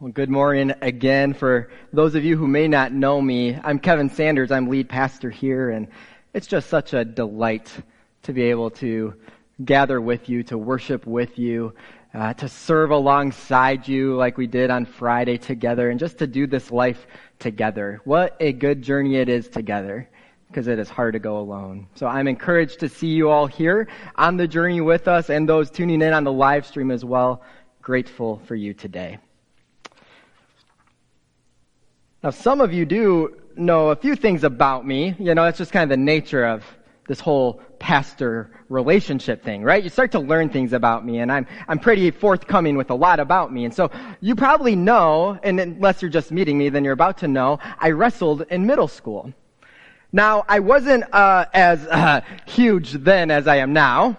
Well, good morning again. For those of you who may not know me, I'm Kevin Sanders. I'm lead pastor here, and it's just such a delight to be able to gather with you, to worship with you, to serve alongside you like we did on Friday together, and just to do this life together. What a good journey it is together, because it is hard to go alone. So I'm encouraged to see you all here on the journey with us and those tuning in on the live stream as well. Grateful for you today. Now, some of you do know a few things about me. You know, it's just kind of the nature of this whole pastor relationship thing, right? You start to learn things about me, and I'm pretty forthcoming with a lot about me. And so you probably know, and unless you're just meeting me, then you're about to know, I wrestled in middle school. Now, I wasn't as huge then as I am now.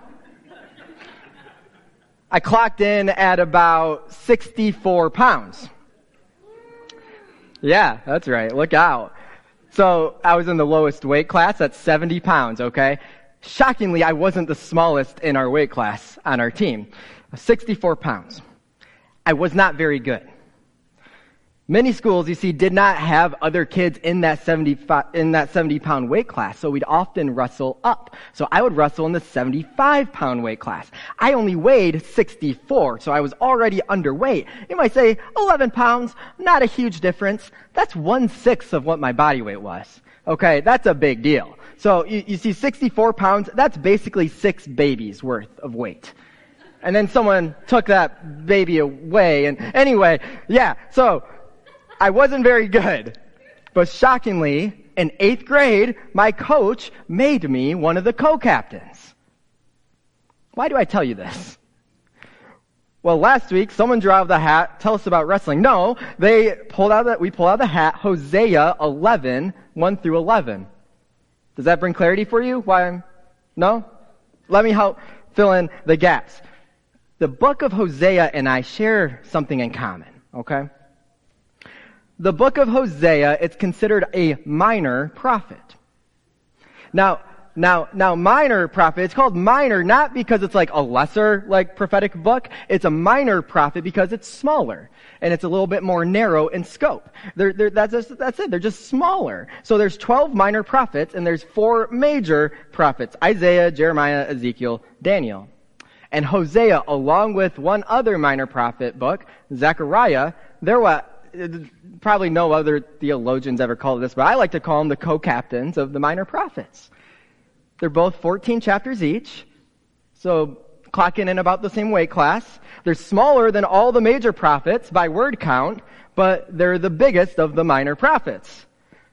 I clocked in at about 64 pounds. Yeah, that's right. Look out. So I was in the lowest weight class. That's 70 pounds, okay? Shockingly, I wasn't the smallest in our weight class on our team. 64 pounds. I was not very good. Many schools, you see, did not have other kids in that 70-pound weight class, so we'd often wrestle up. So I would wrestle in the 75-pound weight class. I only weighed 64, so I was already underweight. You might say, 11 pounds, not a huge difference. That's 1/6 of what my body weight was. Okay, that's a big deal. So you see, 64 pounds, that's basically 6 babies worth of weight. And then someone took that baby away, and anyway, yeah, so I wasn't very good, but shockingly, in 8th grade, my coach made me one of the co-captains. Why do I tell you this? Well, last week, someone drew out the hat, tell us about wrestling. No, we pulled out the hat, Hosea 11, 1 through 11. Does that bring clarity for you? No? Let me help fill in the gaps. The book of Hosea and I share something in common, okay? The book of Hosea, it's considered a minor prophet. Now, minor prophet, it's called minor not because it's like a lesser, like, prophetic book. It's a minor prophet because it's smaller. And it's a little bit more narrow in scope. That's it. They're just smaller. So there's 12 minor prophets and there's 4 major prophets. Isaiah, Jeremiah, Ezekiel, Daniel. And Hosea, along with one other minor prophet book, Zechariah, they're what? Probably no other theologians ever called this, but I like to call them the co-captains of the minor prophets. They're both 14 chapters each, so clocking in about the same weight class. They're smaller than all the major prophets by word count, but they're the biggest of the minor prophets.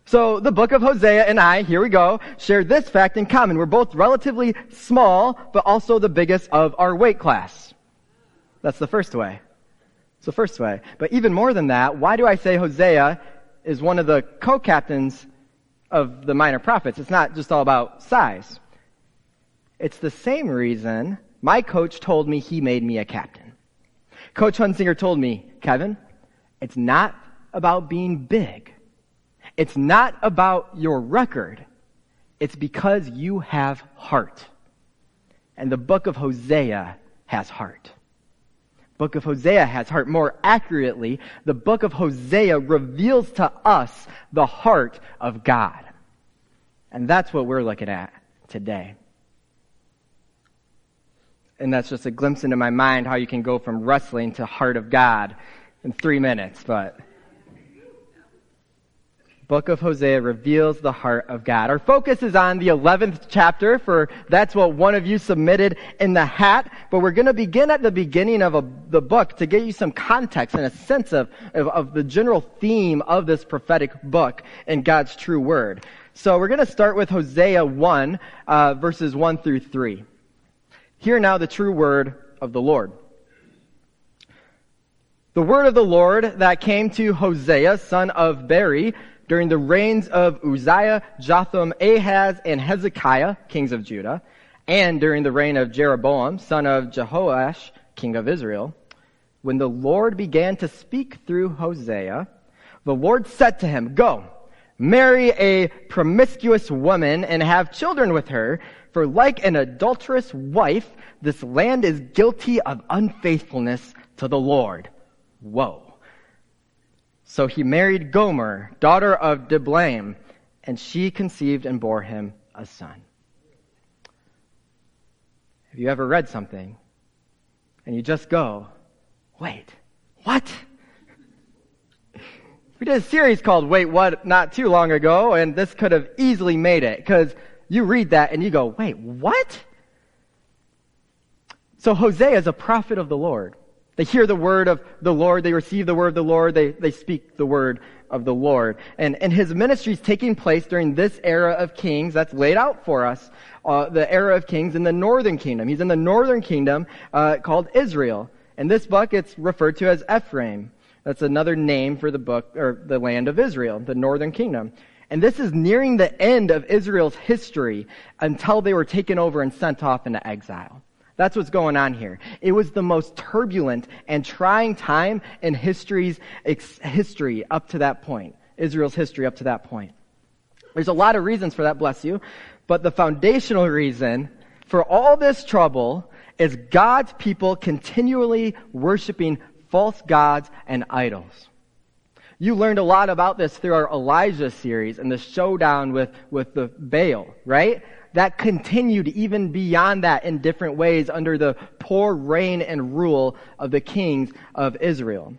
So the book of Hosea and I, here we go, share this fact in common. We're both relatively small, but also the biggest of our weight class. That's the first way. It's the first way. But even more than that, why do I say Hosea is one of the co-captains of the minor prophets? It's not just all about size. It's the same reason my coach told me he made me a captain. Coach Hunsinger told me, Kevin, it's not about being big. It's not about your record. It's because you have heart. And the book of Hosea has heart. Book of Hosea has heart. More accurately, the book of Hosea reveals to us the heart of God. And that's what we're looking at today. And that's just a glimpse into my mind how you can go from wrestling to heart of God in 3 minutes. But book of Hosea reveals the heart of God. Our focus is on the 11th chapter, for that's what one of you submitted in the hat. But we're going to begin at the beginning of the book to get you some context and a sense of the general theme of this prophetic book and God's true word. So we're going to start with Hosea 1, verses 1 through 3. Hear now the true word of the Lord. The word of the Lord that came to Hosea, son of Beeri, during the reigns of Uzziah, Jotham, Ahaz, and Hezekiah, kings of Judah, and during the reign of Jeroboam, son of Jehoash, king of Israel, when the Lord began to speak through Hosea, the Lord said to him, Go, marry a promiscuous woman and have children with her, for like an adulterous wife, this land is guilty of unfaithfulness to the Lord. Whoa. So he married Gomer, daughter of Diblaim, and she conceived and bore him a son. Have you ever read something and you just go, wait, what? We did a series called Wait What not too long ago, and this could have easily made it, because you read that and you go, wait, what? So Hosea is a prophet of the Lord. They hear the word of the Lord. They receive the word of the Lord. They speak the word of the Lord. And his ministry is taking place during this era of kings that's laid out for us, the era of kings in the northern kingdom. He's in the northern kingdom called Israel. In this book, it's referred to as Ephraim. That's another name for the book, or the land of Israel, the northern kingdom. And this is nearing the end of Israel's history until they were taken over and sent off into exile. That's what's going on here. It was the most turbulent and trying time in history up to that point. Israel's history up to that point. There's a lot of reasons for that, bless you. But the foundational reason for all this trouble is God's people continually worshiping false gods and idols. You learned a lot about this through our Elijah series and the showdown with the Baal, right? That continued even beyond that in different ways under the poor reign and rule of the kings of Israel.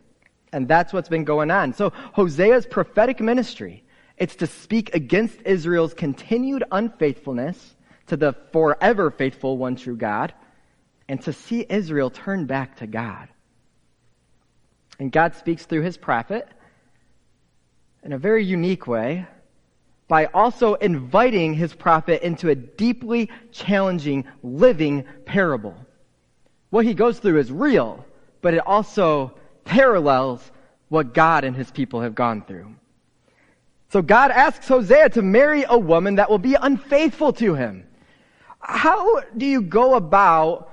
And that's what's been going on. So Hosea's prophetic ministry, it's to speak against Israel's continued unfaithfulness to the forever faithful one true God, and to see Israel turn back to God. And God speaks through his prophet in a very unique way by also inviting his prophet into a deeply challenging living parable. What he goes through is real, but it also parallels what God and his people have gone through. So God asks Hosea to marry a woman that will be unfaithful to him. How do you go about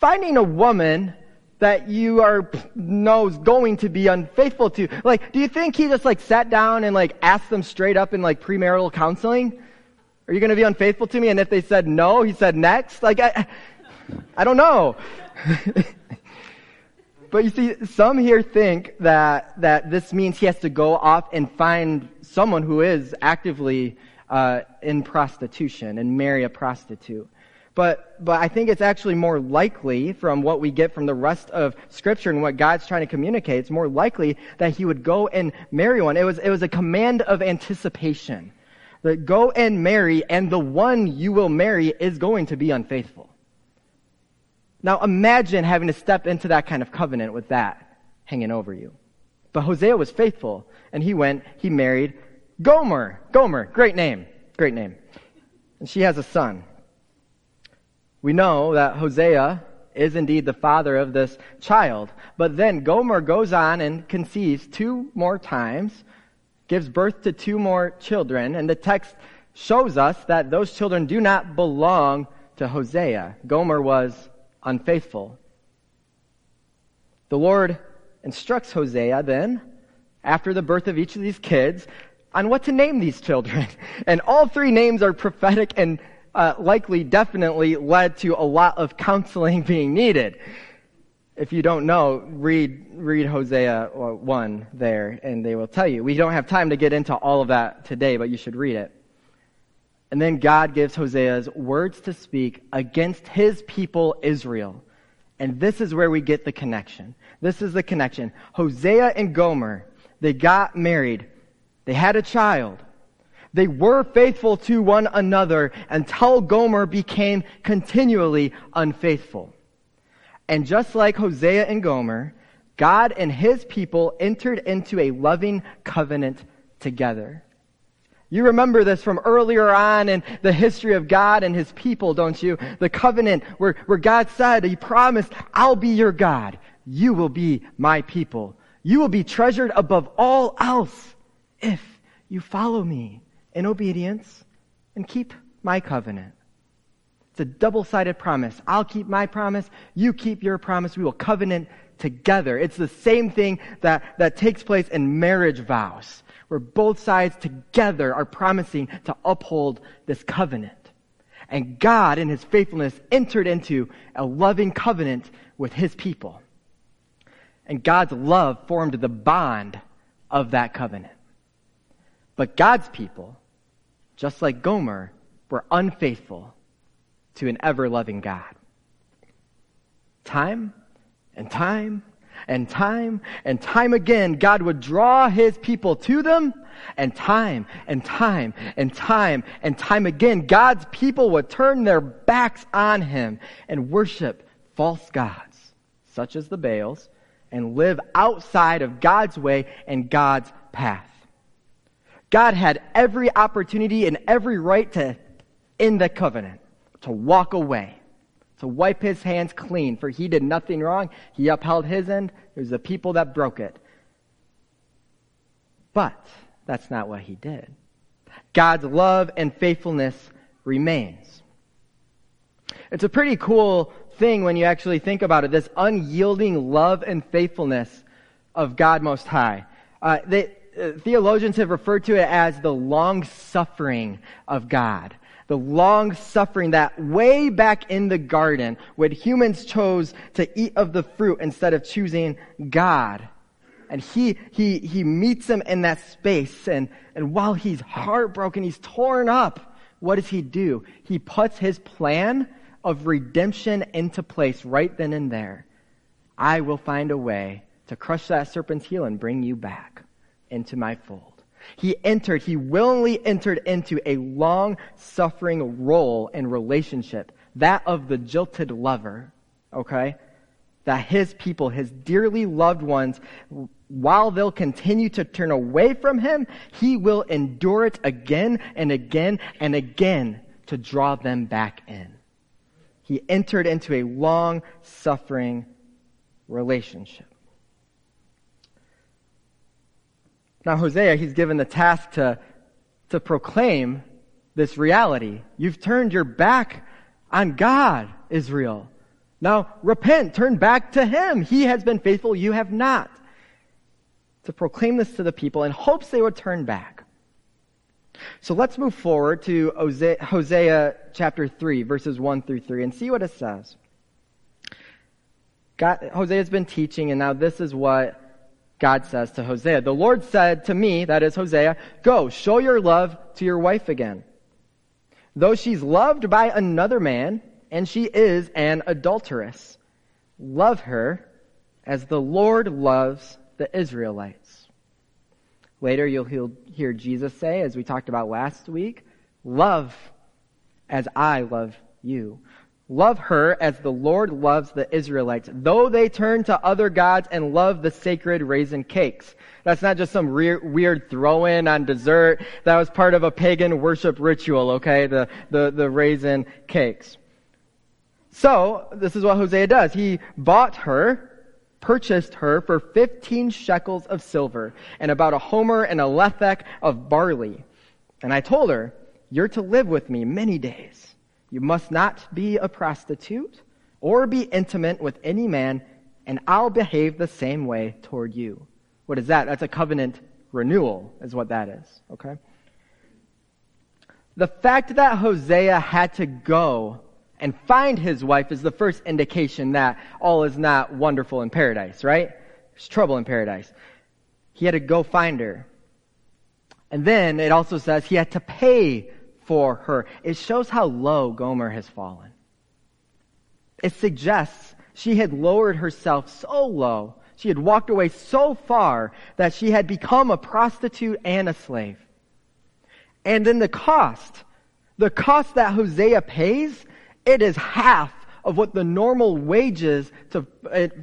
finding a woman that you are knows going to be unfaithful to? Like, do you think he just sat down and asked them straight up in premarital counseling? Are you going to be unfaithful to me? And if they said no, he said next? I don't know. But you see, some here think that this means he has to go off and find someone who is actively in prostitution and marry a prostitute. But I think it's actually more likely, from what we get from the rest of Scripture and what God's trying to communicate, it's more likely that he would go and marry one. It was a command of anticipation. That go and marry, and the one you will marry is going to be unfaithful. Now imagine having to step into that kind of covenant with that hanging over you. But Hosea was faithful, and he married Gomer. Gomer, great name. And she has a son. We know that Hosea is indeed the father of this child. But then Gomer goes on and conceives two more times, gives birth to two more children, and the text shows us that those children do not belong to Hosea. Gomer was unfaithful. The Lord instructs Hosea then, after the birth of each of these kids, on what to name these children. And all three names are prophetic and likely definitely led to a lot of counseling being needed. If you don't know, read Hosea 1 there, and they will tell you. We don't have time to get into all of that today, but you should read it. And then God gives Hosea's words to speak against his people Israel. And this is where we get the connection. This is the connection. Hosea and Gomer, they got married. They had a child. They were faithful to one another until Gomer became continually unfaithful. And just like Hosea and Gomer, God and his people entered into a loving covenant together. You remember this from earlier on in the history of God and his people, don't you? The covenant where God said, he promised, I'll be your God. You will be my people. You will be treasured above all else if you follow me in obedience, and keep my covenant. It's a double-sided promise. I'll keep my promise, you keep your promise, we will covenant together. It's the same thing that takes place in marriage vows, where both sides together are promising to uphold this covenant. And God, in his faithfulness, entered into a loving covenant with his people. And God's love formed the bond of that covenant. But God's people, just like Gomer, were unfaithful to an ever-loving God. Time and time and time and time again, God would draw his people to them, and time and time and time and time again, God's people would turn their backs on him and worship false gods, such as the Baals, and live outside of God's way and God's path. God had every opportunity and every right to end the covenant, to walk away, to wipe his hands clean, for he did nothing wrong. He upheld his end. It was the people that broke it. But that's not what he did. God's love and faithfulness remains. It's a pretty cool thing when you actually think about it, this unyielding love and faithfulness of God Most High. Theologians have referred to it as the long-suffering of God. The long-suffering that way back in the garden when humans chose to eat of the fruit instead of choosing God. And he meets them in that space. And while he's heartbroken, he's torn up, what does he do? He puts his plan of redemption into place right then and there. I will find a way to crush that serpent's heel and bring you back into my fold. He willingly entered into a long-suffering role in relationship, that of the jilted lover, okay? That his people, his dearly loved ones, while they'll continue to turn away from him, he will endure it again and again and again to draw them back in. He entered into a long-suffering relationship. Now Hosea, he's given the task to proclaim this reality. You've turned your back on God, Israel. Now repent, turn back to him. He has been faithful, you have not. To proclaim this to the people in hopes they would turn back. So let's move forward to Hosea chapter 3, verses 1 through 3, and see what it says. Hosea's been teaching, and now this is what God says to Hosea. The Lord said to me, that is Hosea, go, show your love to your wife again. Though she's loved by another man, and she is an adulteress, love her as the Lord loves the Israelites. Later you'll hear Jesus say, as we talked about last week, love as I love you. Love her as the Lord loves the Israelites, though they turn to other gods and love the sacred raisin cakes. That's not just some weird throw-in on dessert. That was part of a pagan worship ritual, okay? The raisin cakes. So, this is what Hosea does. He purchased her for 15 shekels of silver and about a homer and a lethek of barley. And I told her, you're to live with me many days. You must not be a prostitute or be intimate with any man, and I'll behave the same way toward you. What is that? That's a covenant renewal is what that is, okay? The fact that Hosea had to go and find his wife is the first indication that all is not wonderful in paradise, right? There's trouble in paradise. He had to go find her. And then it also says he had to pay for her. It shows how low Gomer has fallen. It suggests she had lowered herself so low, she had walked away so far that she had become a prostitute and a slave. And then the cost that Hosea pays, it is half of what the normal wages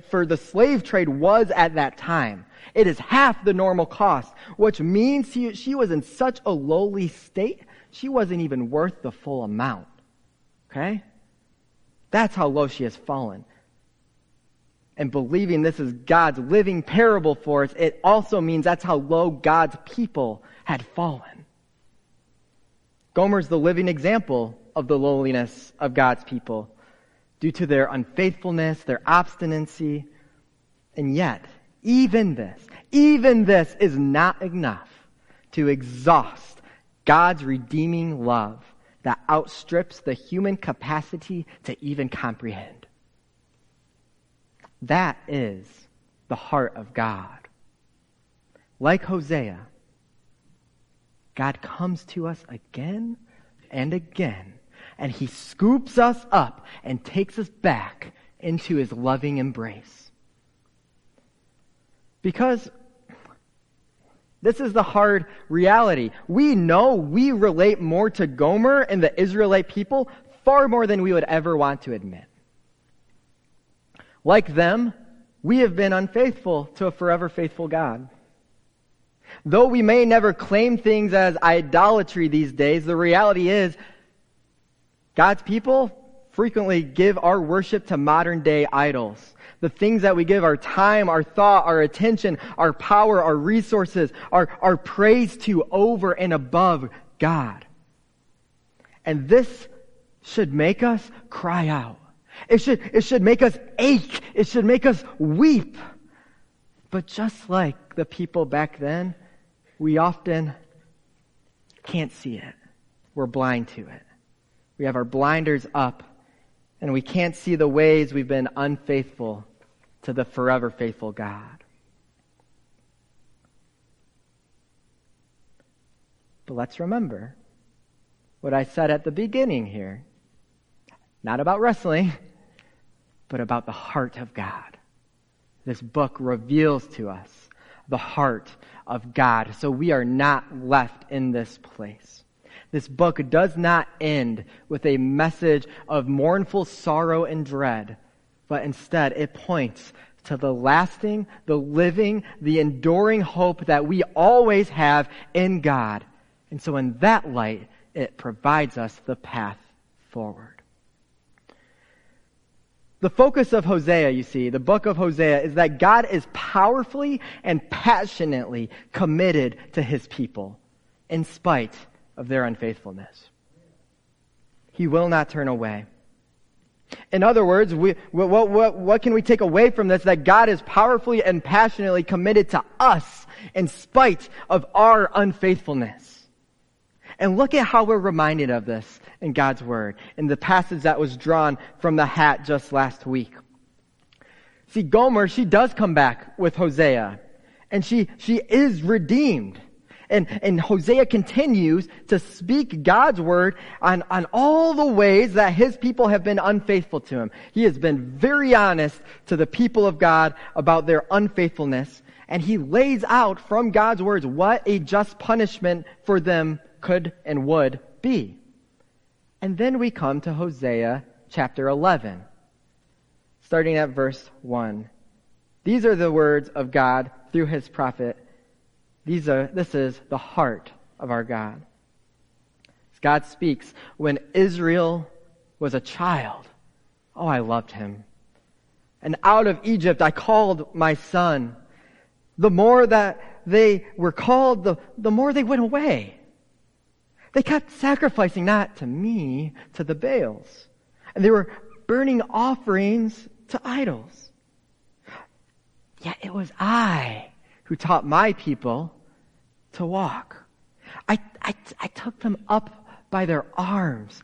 for the slave trade was at that time. It is half the normal cost, which means she was in such a lowly state, she wasn't even worth the full amount, okay? That's how low she has fallen. And believing this is God's living parable for us, it also means that's how low God's people had fallen. Gomer's the living example of the lowliness of God's people due to their unfaithfulness, their obstinacy. And yet, even this is not enough to exhaust God's redeeming love that outstrips the human capacity to even comprehend. That is the heart of God. like Hosea, God comes to us again and again, and he scoops us up and takes us back into his loving embrace. Because this is the hard reality. We know we relate more to Gomer and the Israelite people far more than we would ever want to admit. Like them, we have been unfaithful to a forever faithful God. Though we may never claim things as idolatry these days, the reality is God's people frequently give our worship to modern day idols. The things that we give our time, our thought, our attention, our power, our resources, our praise to over and above God. And this should make us cry out. It should make us ache. It should make us weep. But just like the people back then, we often can't see it. We're blind to it. We have our blinders up, and we can't see the ways we've been unfaithful to the forever faithful God. But let's remember what I said at the beginning here. Not about wrestling, but about the heart of God. This book reveals to us the heart of God, so we are not left in this place. This book does not end with a message of mournful sorrow and dread, but instead it points to the lasting, the living, the enduring hope that we always have in God. And so in that light, it provides us the path forward. The focus of Hosea, you see, the book of Hosea, is that God is powerfully and passionately committed to his people in spite of their unfaithfulness. He will not turn away. In other words, what can we take away from this? That God is powerfully and passionately committed to us in spite of our unfaithfulness. And look at how we're reminded of this in God's Word, in the passage that was drawn from the hat just last week. See, Gomer, she does come back with Hosea, and she is redeemed. And Hosea continues to speak God's Word on all the ways that his people have been unfaithful to him. He has been very honest to the people of God about their unfaithfulness, and he lays out from God's words what a just punishment for them could and would be. And then we come to Hosea chapter 11, starting at verse 1. These are the words of God through his prophet. This is the heart of our God. As God speaks, when Israel was a child, oh, I loved him. And out of Egypt I called my son. The more that they were called, the more they went away. They kept sacrificing, not to me, to the Baals. And they were burning offerings to idols. Yet it was I who taught my people to walk. I took them up by their arms,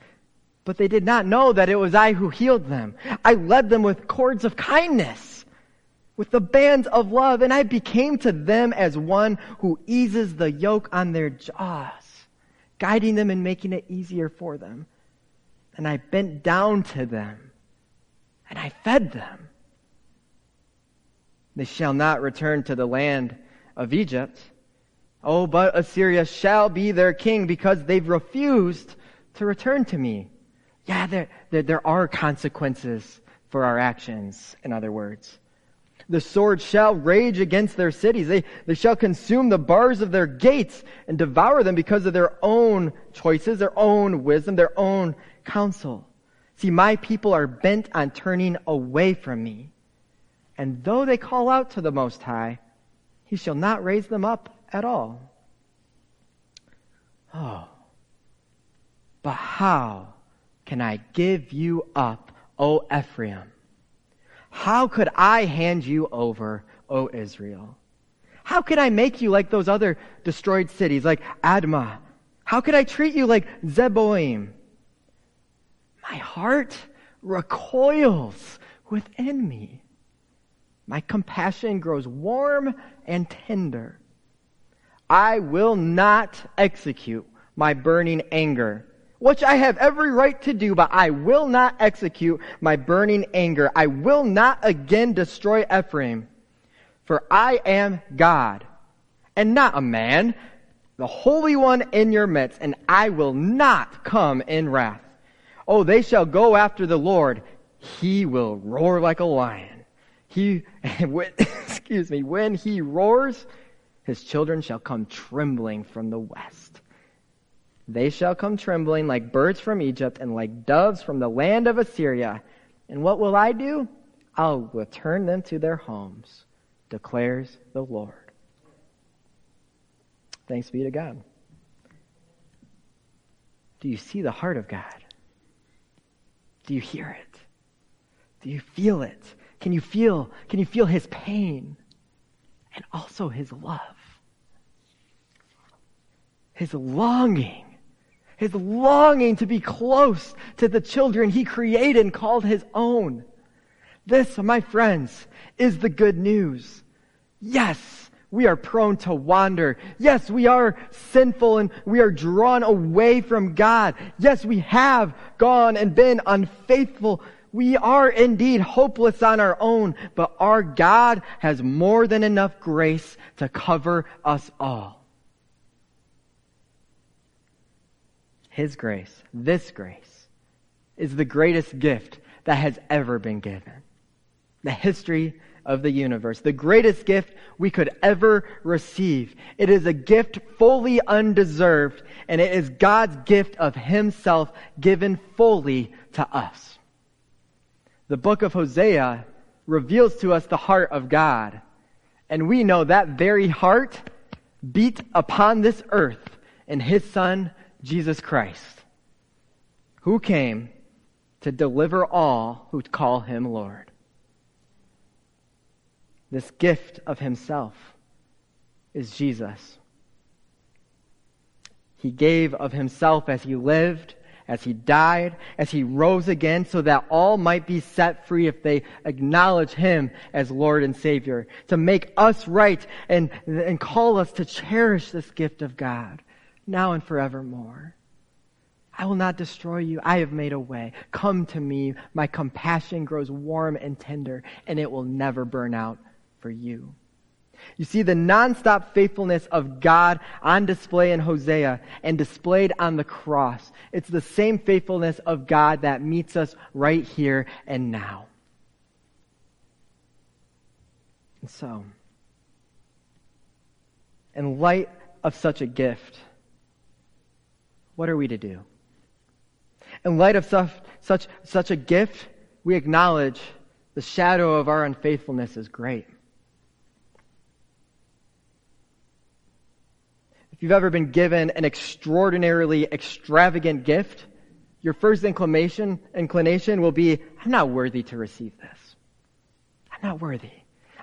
but they did not know that it was I who healed them. I led them with cords of kindness, with the bands of love, and I became to them as one who eases the yoke on their jaws, guiding them and making it easier for them. And I bent down to them, and I fed them. They shall not return to the land of Egypt. Oh, but Assyria shall be their king, because they've refused to return to me. Yeah, there are consequences for our actions, in other words. The sword shall rage against their cities. They shall consume the bars of their gates and devour them because of their own choices, their own wisdom, their own counsel. See, my people are bent on turning away from me. And though they call out to the Most High, he shall not raise them up at all. Oh, but how can I give you up, O Ephraim? How could I hand you over, O Israel? How could I make you like those other destroyed cities, like Admah? How could I treat you like Zeboim? My heart recoils within me. My compassion grows warm and tender. I will not execute my burning anger, which I have every right to do, but I will not execute my burning anger. I will not again destroy Ephraim, for I am God and not a man, the Holy One in your midst, and I will not come in wrath. Oh, they shall go after the Lord. He will roar like a lion. When he roars, his children shall come trembling from the west. They shall come trembling like birds from Egypt and like doves from the land of Assyria. And what will I do? I'll return them to their homes, declares the Lord. Thanks be to God. Do you see the heart of God? Do you hear it? Do you feel it? Can you feel his pain and also his love? His longing to be close to the children he created and called his own. This, my friends, is the good news. Yes, we are prone to wander. Yes, we are sinful and we are drawn away from God. Yes, we have gone and been unfaithful. We are indeed hopeless on our own, but our God has more than enough grace to cover us all. His grace, this grace, is the greatest gift that has ever been given. The history of the universe, the greatest gift we could ever receive. It is a gift fully undeserved, and it is God's gift of himself given fully to us. The book of Hosea reveals to us the heart of God, and we know that very heart beat upon this earth in his Son, Jesus Christ, who came to deliver all who call him Lord. This gift of himself is Jesus. He gave of himself as he lived, as he died, as he rose again, so that all might be set free if they acknowledge him as Lord and Savior, to make us right and call us to cherish this gift of God. Now and forevermore. I will not destroy you. I have made a way. Come to me. My compassion grows warm and tender, and it will never burn out for you. You see, the nonstop faithfulness of God on display in Hosea and displayed on the cross. It's the same faithfulness of God that meets us right here and now. And so, in light of such a gift, what are we to do? In light of such a gift, we acknowledge the shadow of our unfaithfulness is great. If you've ever been given an extraordinarily extravagant gift, your first inclination will be, I'm not worthy to receive this. I'm not worthy.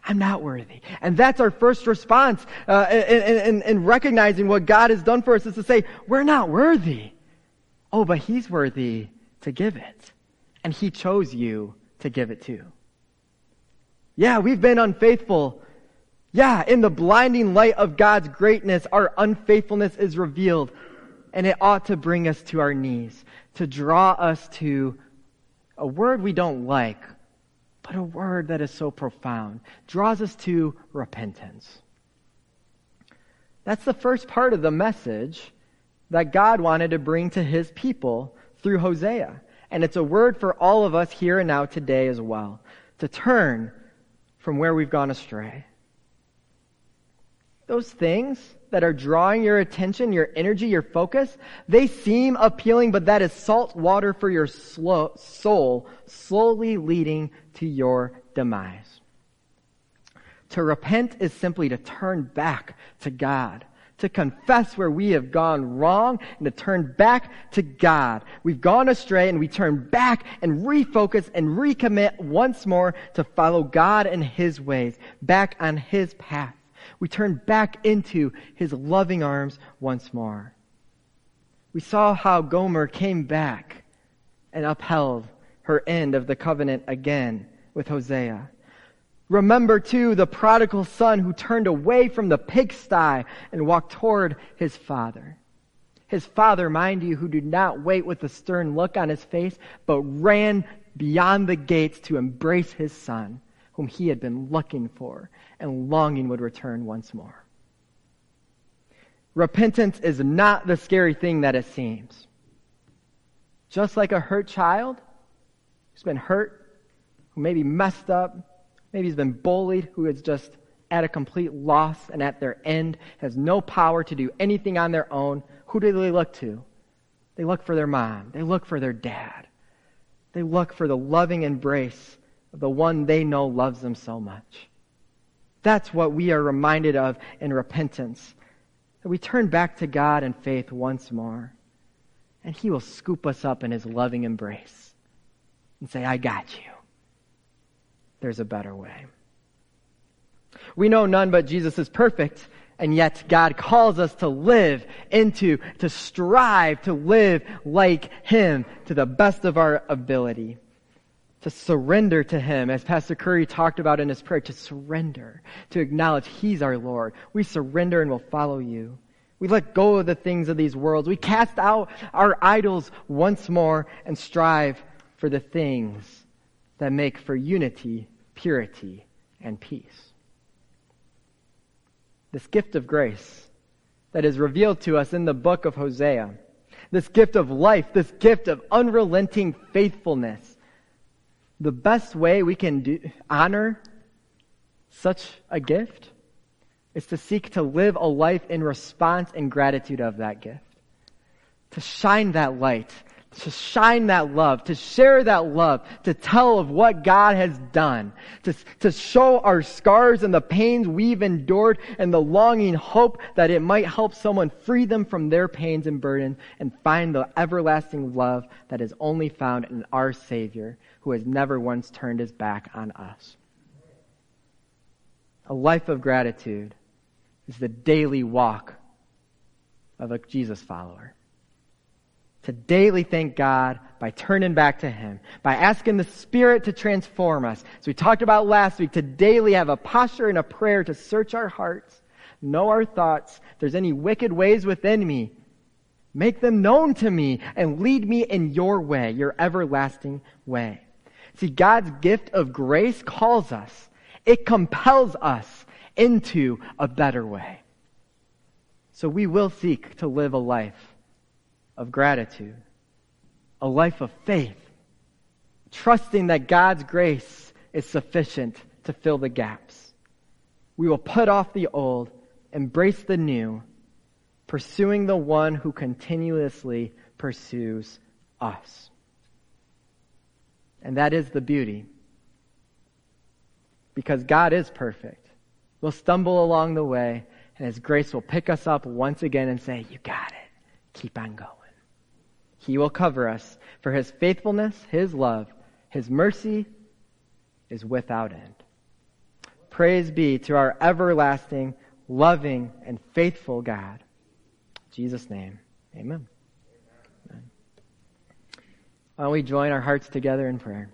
And that's our first response in recognizing what God has done for us, is to say, we're not worthy. Oh, but he's worthy to give it. And he chose you to give it to. Yeah, we've been unfaithful. Yeah, in the blinding light of God's greatness, our unfaithfulness is revealed. And it ought to bring us to our knees, to draw us to a word we don't like, but a word that is so profound, draws us to repentance. That's the first part of the message that God wanted to bring to his people through Hosea. And it's a word for all of us here and now today as well, to turn from where we've gone astray. Those things that are drawing your attention, your energy, your focus, they seem appealing, but that is salt water for your soul, slowly leading to your demise. To repent is simply to turn back to God, to confess where we have gone wrong, and to turn back to God. We've gone astray, and we turn back and refocus and recommit once more to follow God and his ways, back on his path. We turn back into his loving arms once more. We saw how Gomer came back and upheld her end of the covenant again with Hosea. Remember, too, the prodigal son who turned away from the pigsty and walked toward his father. His father, mind you, who did not wait with a stern look on his face, but ran beyond the gates to embrace his son, whom he had been looking for and longing would return once more. Repentance is not the scary thing that it seems. Just like a hurt child who's been hurt, who maybe messed up, maybe he's been bullied, who is just at a complete loss and at their end, has no power to do anything on their own, who do they look to? They look for their mom. They look for their dad. They look for the loving embrace of the one they know loves them so much. That's what we are reminded of in repentance. That we turn back to God in faith once more, and He will scoop us up in His loving embrace and say, I got you. There's a better way. We know none but Jesus is perfect, and yet God calls us to live into, to strive to live like Him to the best of our ability. To surrender to Him, as Pastor Curry talked about in his prayer, to surrender, to acknowledge He's our Lord. We surrender and will follow You. We let go of the things of these worlds. We cast out our idols once more and strive for the things that make for unity, purity, and peace. This gift of grace that is revealed to us in the book of Hosea, this gift of life, this gift of unrelenting faithfulness, the best way we can honor such a gift is to seek to live a life in response and gratitude of that gift, to shine that light, to shine that love, to share that love, to tell of what God has done, to show our scars and the pains we've endured and the longing hope that it might help someone free them from their pains and burdens and find the everlasting love that is only found in our Savior, who has never once turned His back on us. A life of gratitude is the daily walk of a Jesus follower. To daily thank God by turning back to Him, by asking the Spirit to transform us. As we talked about last week, to daily have a posture and a prayer to search our hearts, know our thoughts. If there's any wicked ways within me, make them known to me and lead me in Your way, Your everlasting way. See, God's gift of grace calls us. It compels us into a better way. So we will seek to live a life of gratitude, a life of faith, trusting that God's grace is sufficient to fill the gaps. We will put off the old, embrace the new, pursuing the One who continuously pursues us. And that is the beauty. Because God is perfect, we'll stumble along the way, and His grace will pick us up once again and say, you got it. Keep on going. He will cover us, for His faithfulness, His love, His mercy is without end. Praise be to our everlasting, loving, and faithful God. In Jesus' name, amen. Amen. Why don't we join our hearts together in prayer?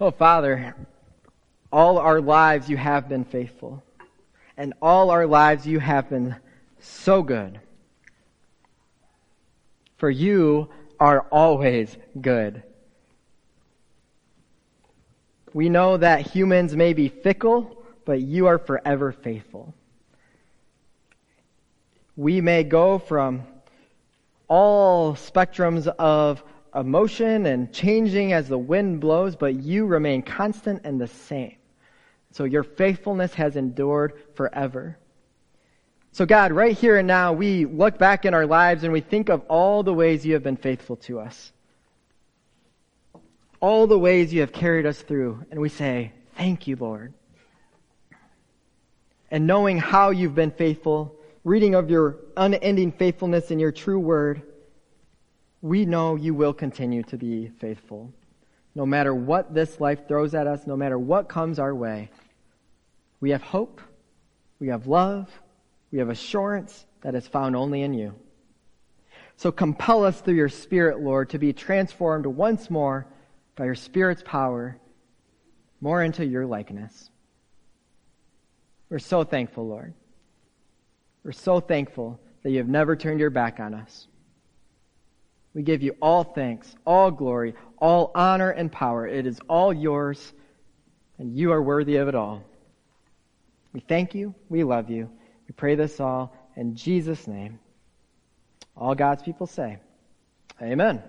Oh, Father, all our lives You have been faithful. And all our lives You have been so good. For You are always good. We know that humans may be fickle, but You are forever faithful. We may go from all spectrums of emotion and changing as the wind blows, but You remain constant and the same. So Your faithfulness has endured forever. So God, right here and now, we look back in our lives and we think of all the ways You have been faithful to us. All the ways You have carried us through. And we say, thank You, Lord. And knowing how You've been faithful, reading of Your unending faithfulness in Your true word, we know You will continue to be faithful. No matter what this life throws at us, no matter what comes our way, we have hope, we have love, we have assurance that is found only in You. So compel us through Your Spirit, Lord, to be transformed once more by your Spirit's power, more into your likeness. We're so thankful, Lord. We're so thankful that you have never turned your back on us. We give you all thanks, all glory, all honor and power. It is all yours, and you are worthy of it all. We thank you. We love you. We pray this all in Jesus' name. All God's people say, Amen.